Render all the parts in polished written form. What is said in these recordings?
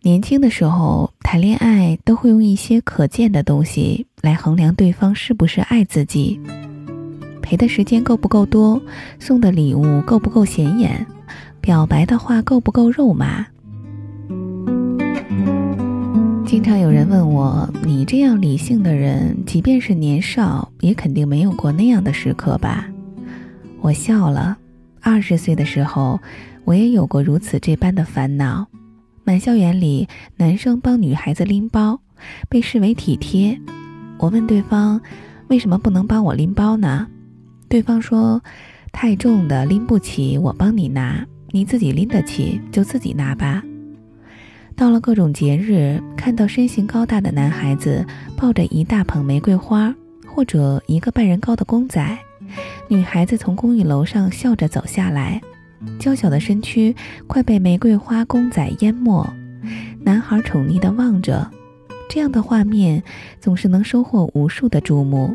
年轻的时候谈恋爱都会用一些可见的东西来衡量对方是不是爱自己，陪的时间够不够多，送的礼物够不够显眼，表白的话够不够肉麻。经常有人问我，你这样理性的人，即便是年少也肯定没有过那样的时刻吧？我笑了，20岁的时候我也有过如此这般的烦恼。满校园里男生帮女孩子拎包被视为体贴，我问对方为什么不能帮我拎包呢？对方说太重的拎不起，我帮你拿，你自己拎得起就自己拿吧。到了各种节日，看到身形高大的男孩子抱着一大捧玫瑰花或者一个半人高的公仔，女孩子从公寓楼上笑着走下来，娇小的身躯快被玫瑰花公仔淹没，男孩宠溺地望着，这样的画面总是能收获无数的注目。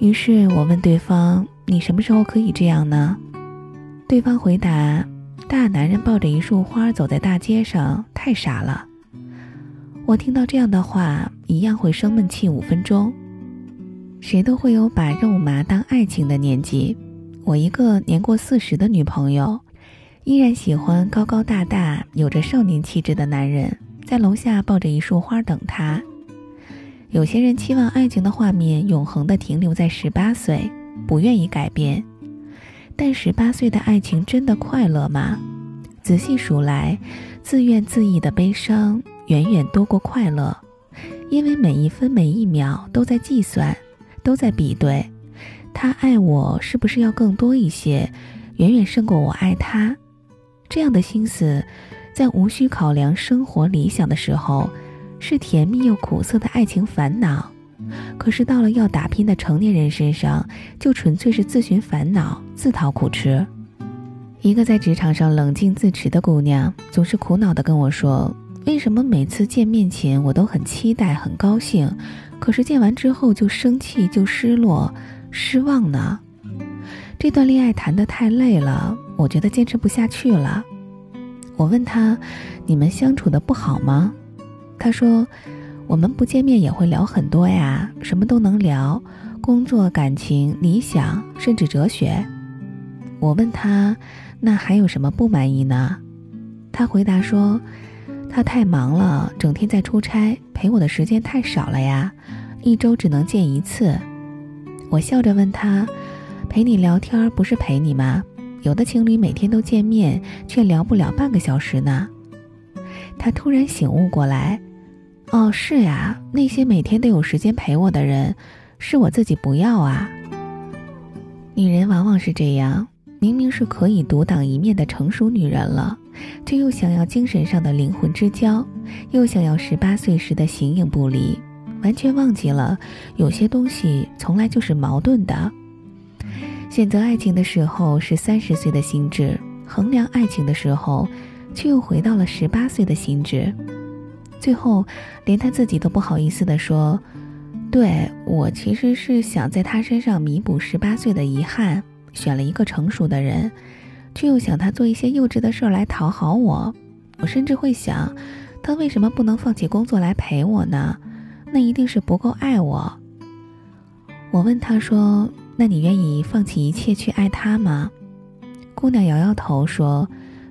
于是我问对方，你什么时候可以这样呢？对方回答，大男人抱着一束花走在大街上太傻了。我听到这样的话一样会生闷气5分钟。谁都会有把肉麻当爱情的年纪，我一个年过40的女朋友依然喜欢高高大大有着少年气质的男人，在楼下抱着一束花等她。有些人期望爱情的画面永恒地停留在18岁，不愿意改变。但18岁的爱情真的快乐吗？仔细数来，自怨自艾的悲伤远远多过快乐，因为每一分每一秒都在计算，都在比对，他爱我是不是要更多一些，远远胜过我爱他。这样的心思，在无需考量生活理想的时候，是甜蜜又苦涩的爱情烦恼。可是到了要打拼的成年人身上，就纯粹是自寻烦恼，自讨苦吃。一个在职场上冷静自持的姑娘总是苦恼地跟我说，为什么每次见面前我都很期待很高兴，可是见完之后就生气就失落失望呢？这段恋爱谈得太累了，我觉得坚持不下去了。我问她，你们相处得不好吗？她说，我们不见面也会聊很多呀，什么都能聊，工作感情理想甚至哲学。我问他，那还有什么不满意呢？他回答说，他太忙了，整天在出差，陪我的时间太少了呀，1周只能见1次。我笑着问他，陪你聊天不是陪你吗？有的情侣每天都见面却聊不了半个小时呢。他突然醒悟过来，哦，是呀，那些每天都有时间陪我的人，是我自己不要啊。女人往往是这样，明明是可以独当一面的成熟女人了，却又想要精神上的灵魂之交，又想要18岁时的形影不离，完全忘记了有些东西从来就是矛盾的。选择爱情的时候是30岁的心智，衡量爱情的时候却又回到了18岁的心智。最后连他自己都不好意思地说，对，我其实是想在他身上弥补18岁的遗憾，选了一个成熟的人，却又想他做一些幼稚的事来讨好我。我甚至会想，他为什么不能放弃工作来陪我呢？那一定是不够爱我。我问他说，那你愿意放弃一切去爱他吗？姑娘摇摇头说，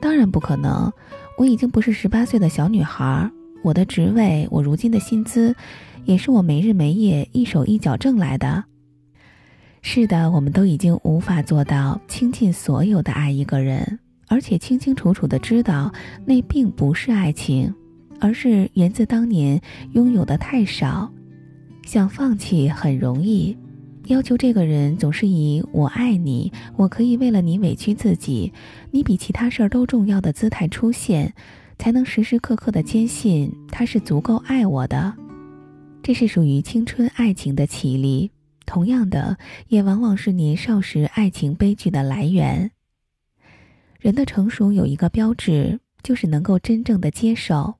当然不可能，我已经不是18岁的小女孩，我的职位，我如今的薪资，也是我没日没夜一手一脚挣来的。是的，我们都已经无法做到倾尽所有的爱一个人，而且清清楚楚地知道那并不是爱情，而是源自当年拥有的太少。想放弃很容易，要求这个人总是以我爱你，我可以为了你委屈自己，你比其他事儿都重要的姿态出现，才能时时刻刻地坚信他是足够爱我的。这是属于青春爱情的绮丽，同样的也往往是年少时爱情悲剧的来源。人的成熟有一个标志，就是能够真正的接受，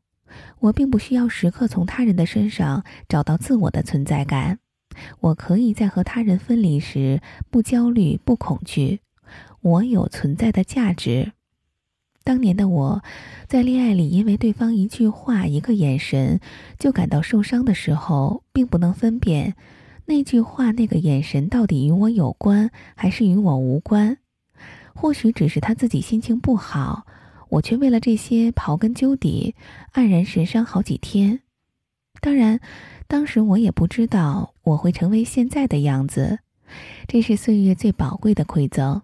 我并不需要时刻从他人的身上找到自我的存在感，我可以在和他人分离时不焦虑不恐惧，我有存在的价值。当年的我，在恋爱里因为对方一句话、一个眼神就感到受伤的时候，并不能分辨那句话、那个眼神到底与我有关还是与我无关。或许只是他自己心情不好，我却为了这些刨根究底，黯然神伤好几天。当然，当时我也不知道我会成为现在的样子，这是岁月最宝贵的馈赠。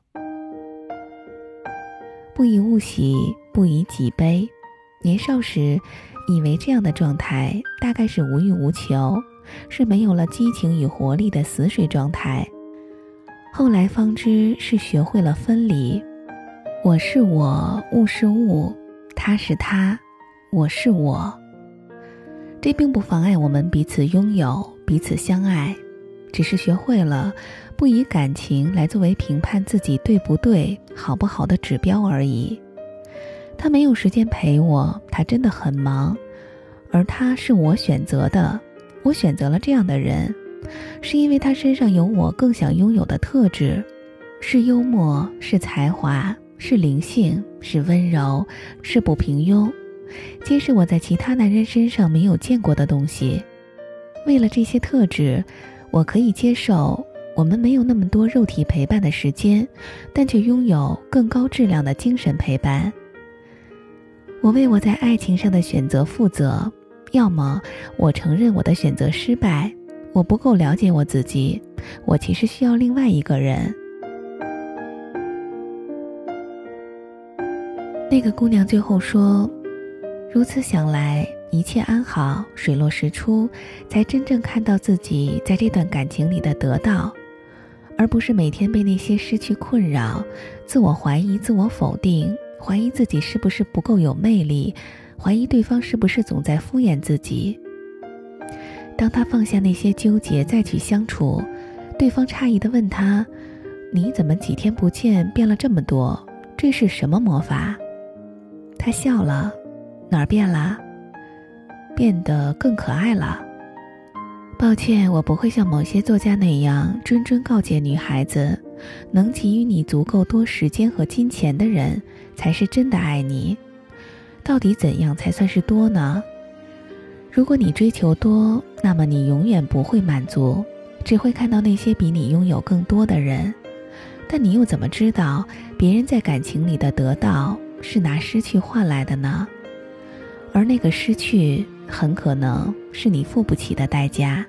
不以物喜，不以己悲。年少时，以为这样的状态大概是无欲无求，是没有了激情与活力的死水状态。后来方知是学会了分离，我是我，物是物，他是他，我是我。这并不妨碍我们彼此拥有，彼此相爱，只是学会了不以感情来作为评判自己对不对、好不好的指标而已。他没有时间陪我，他真的很忙，而他是我选择的，我选择了这样的人，是因为他身上有我更想拥有的特质，是幽默，是才华，是灵性，是温柔，是不平庸，皆是我在其他男人身上没有见过的东西。为了这些特质，我可以接受我们没有那么多肉体陪伴的时间，但却拥有更高质量的精神陪伴。我为我在爱情上的选择负责，要么我承认我的选择失败，我不够了解我自己，我其实需要另外一个人。那个姑娘最后说，如此想来，一切安好，水落石出，才真正看到自己在这段感情里的得到，而不是每天被那些失去困扰，自我怀疑，自我否定，怀疑自己是不是不够有魅力，怀疑对方是不是总在敷衍自己。当他放下那些纠结再去相处，对方诧异地问他，你怎么几天不见变了这么多，这是什么魔法？他笑了，哪儿变了？变得更可爱了。抱歉，我不会像某些作家那样谆谆告诫女孩子，能给予你足够多时间和金钱的人才是真的爱你。到底怎样才算是多呢？如果你追求多，那么你永远不会满足，只会看到那些比你拥有更多的人。但你又怎么知道别人在感情里的得到是拿失去换来的呢？而那个失去很可能是你付不起的代价。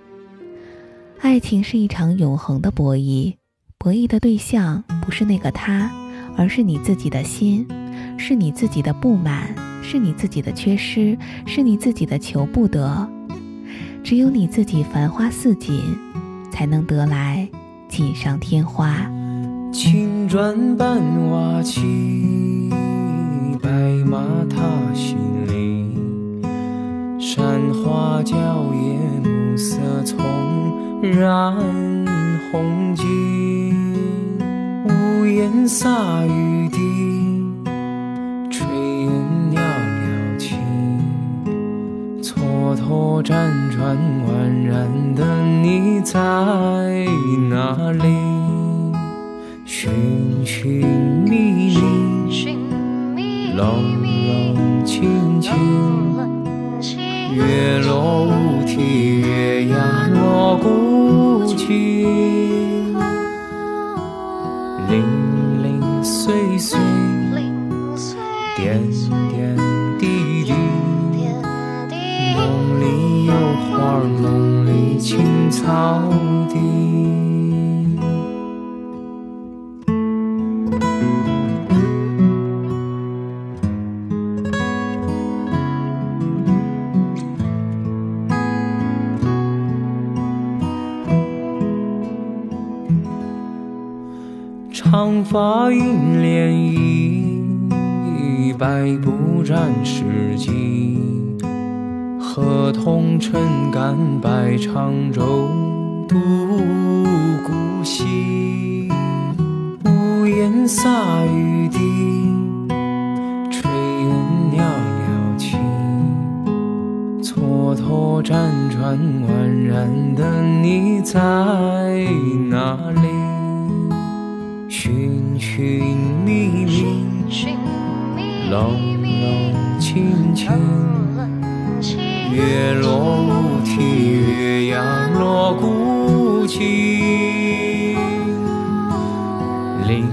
爱情是一场永恒的博弈，博弈的对象不是那个他，而是你自己的心，是你自己的不满，是你自己的缺失，是你自己的求不得。只有你自己繁花似锦，才能得来锦上添花。青砖伴瓦漆，白马踏行林，山花蕉叶，暮色重染红巾。屋檐洒雨滴，炊烟袅袅起，蹉跎辗转，宛然的你在哪里？寻寻觅觅，冷冷清清，月落乌啼，月牙落孤井，零零碎碎，点点滴滴，梦里有花，梦里青草地。长发映涟漪，百步战时机，河童撑杆，百长舟渡姑息。屋檐洒雨滴，炊烟袅袅起，蹉跎辗转，宛然的你在哪里？寻寻觅觅，冷冷清清，月落乌啼，月阳落孤井，零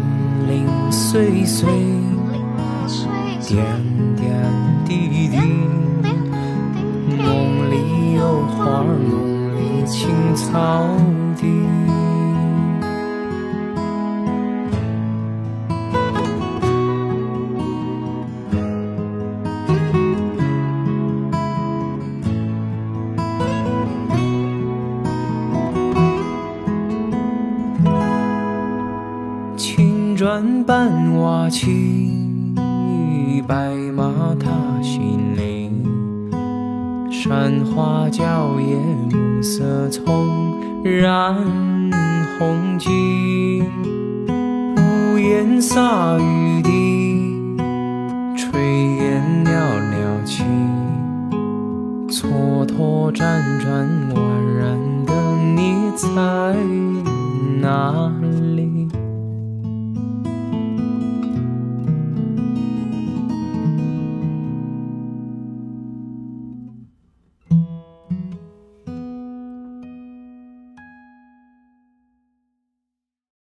零碎碎，点点滴滴，梦里有花，梦里青草地。 转半瓦器，白马踏新林。山花蕉叶，暮色丛染红巾。屋檐洒雨滴，炊烟袅袅起。蹉跎辗转，宛然的你在哪？